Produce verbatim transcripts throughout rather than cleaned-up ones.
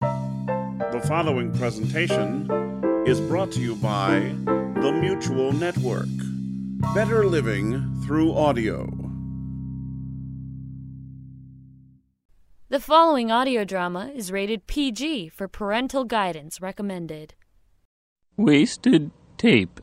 The following presentation is brought to you by The Mutual Network. Better living through audio. The following audio drama is rated P G for parental guidance recommended. Wasted tape.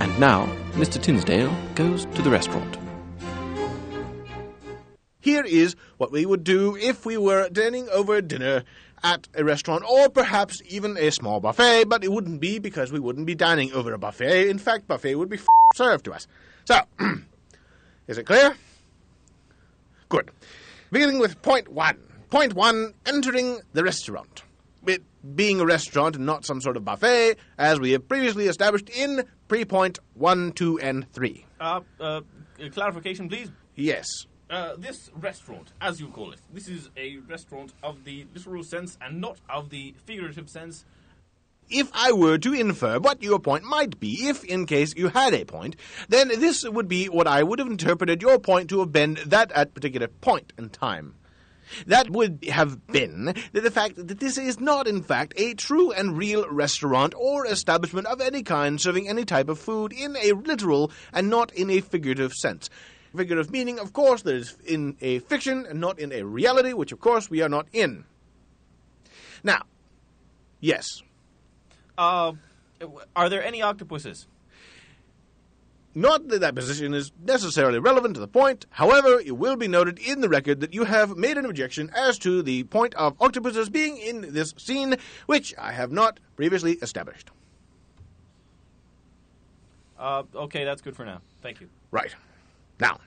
And now, Mister Tinsdale goes to the restaurant. Here is what we would do if we were dining over dinner at a restaurant, or perhaps even a small buffet, but it wouldn't be because we wouldn't be dining over a buffet. In fact, buffet would be f- served to us. So, is it clear? Good. Beginning with point one. Point one, entering the restaurant. It being a restaurant and not some sort of buffet, as we have previously established in Pre-point one, two, and three. Uh, uh, clarification, please? Yes. Uh, this restaurant, as you call it, this is a restaurant of the literal sense and not of the figurative sense. If I were to infer what your point might be, if in case you had a point, then this would be what I would have interpreted your point to have been that at particular point in time. That would have been the fact that this is not, in fact, a true and real restaurant or establishment of any kind serving any type of food in a literal and not in a figurative sense. Figurative meaning, of course, that is in a fiction and not in a reality, which, of course, we are not in. Now, yes. Uh, are there any octopuses? Not that that position is necessarily relevant to the point. However, it will be noted in the record that you have made an objection as to the point of octopuses being in this scene, which I have not previously established. Uh, okay, that's good for now. Thank you. Right. Now,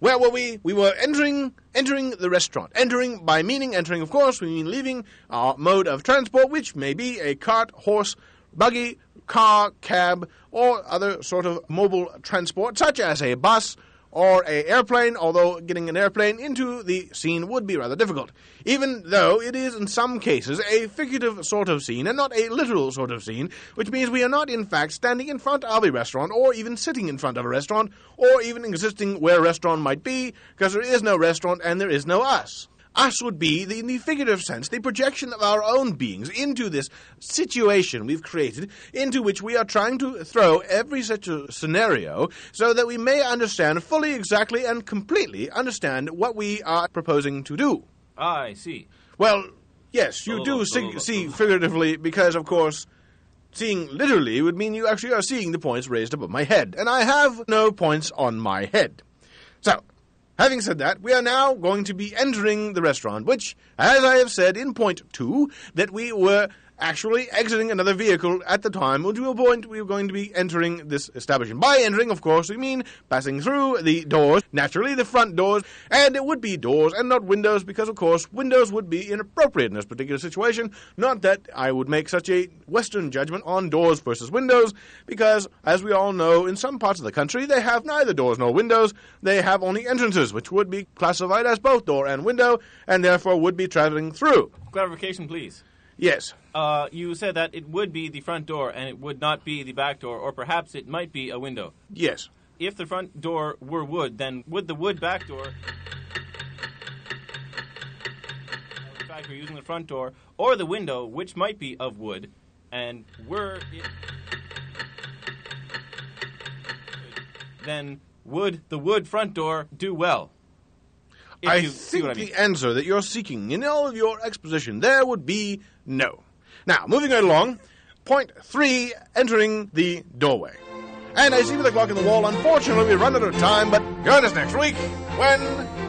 where were we? We were entering entering the restaurant. Entering, by meaning entering, of course, we mean leaving our mode of transport, which may be a cart, horse, buggy, car, cab, or other sort of mobile transport, such as a bus or an airplane, although getting an airplane into the scene would be rather difficult, even though it is in some cases a figurative sort of scene and not a literal sort of scene, which means we are not in fact standing in front of a restaurant or even sitting in front of a restaurant or even existing where a restaurant might be, because there is no restaurant and there is no us. Us would be, in the figurative sense, the projection of our own beings into this situation we've created, into which we are trying to throw every such a scenario so that we may understand fully, exactly, and completely understand what we are proposing to do. Ah, I see. Well, yes, you oh, do oh, see, oh, see oh. figuratively, because, of course, seeing literally would mean you actually are seeing the points raised above my head, and I have no points on my head. So, having said that, we are now going to be entering the restaurant, which, as I have said in point two, that we were actually exiting another vehicle at the time, to a point we were going to be entering this establishment. By entering, of course, we mean passing through the doors, naturally the front doors, and it would be doors and not windows, because, of course, windows would be inappropriate in this particular situation. Not that I would make such a Western judgment on doors versus windows, because, as we all know, in some parts of the country, they have neither doors nor windows. They have only entrances, which would be classified as both door and window, and therefore would be traveling through. Clarification, please. Yes. Uh, you said that it would be the front door and it would not be the back door, or perhaps it might be a window. Yes. If the front door were wood, then would the wood back door... In fact, we're using the front door or the window, which might be of wood, and were it... Then would the wood front door do well? If I think I mean. the answer that you're seeking in all of your exposition there would be no. Now, moving right along, point three, entering the doorway. And I see with the clock in the wall, unfortunately, we run out of time, but join us next week when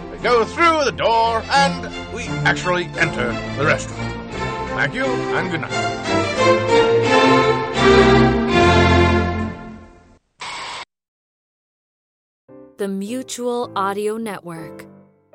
we go through the door and we actually enter the restaurant. Thank you, and good night. the Mutual Audio Network.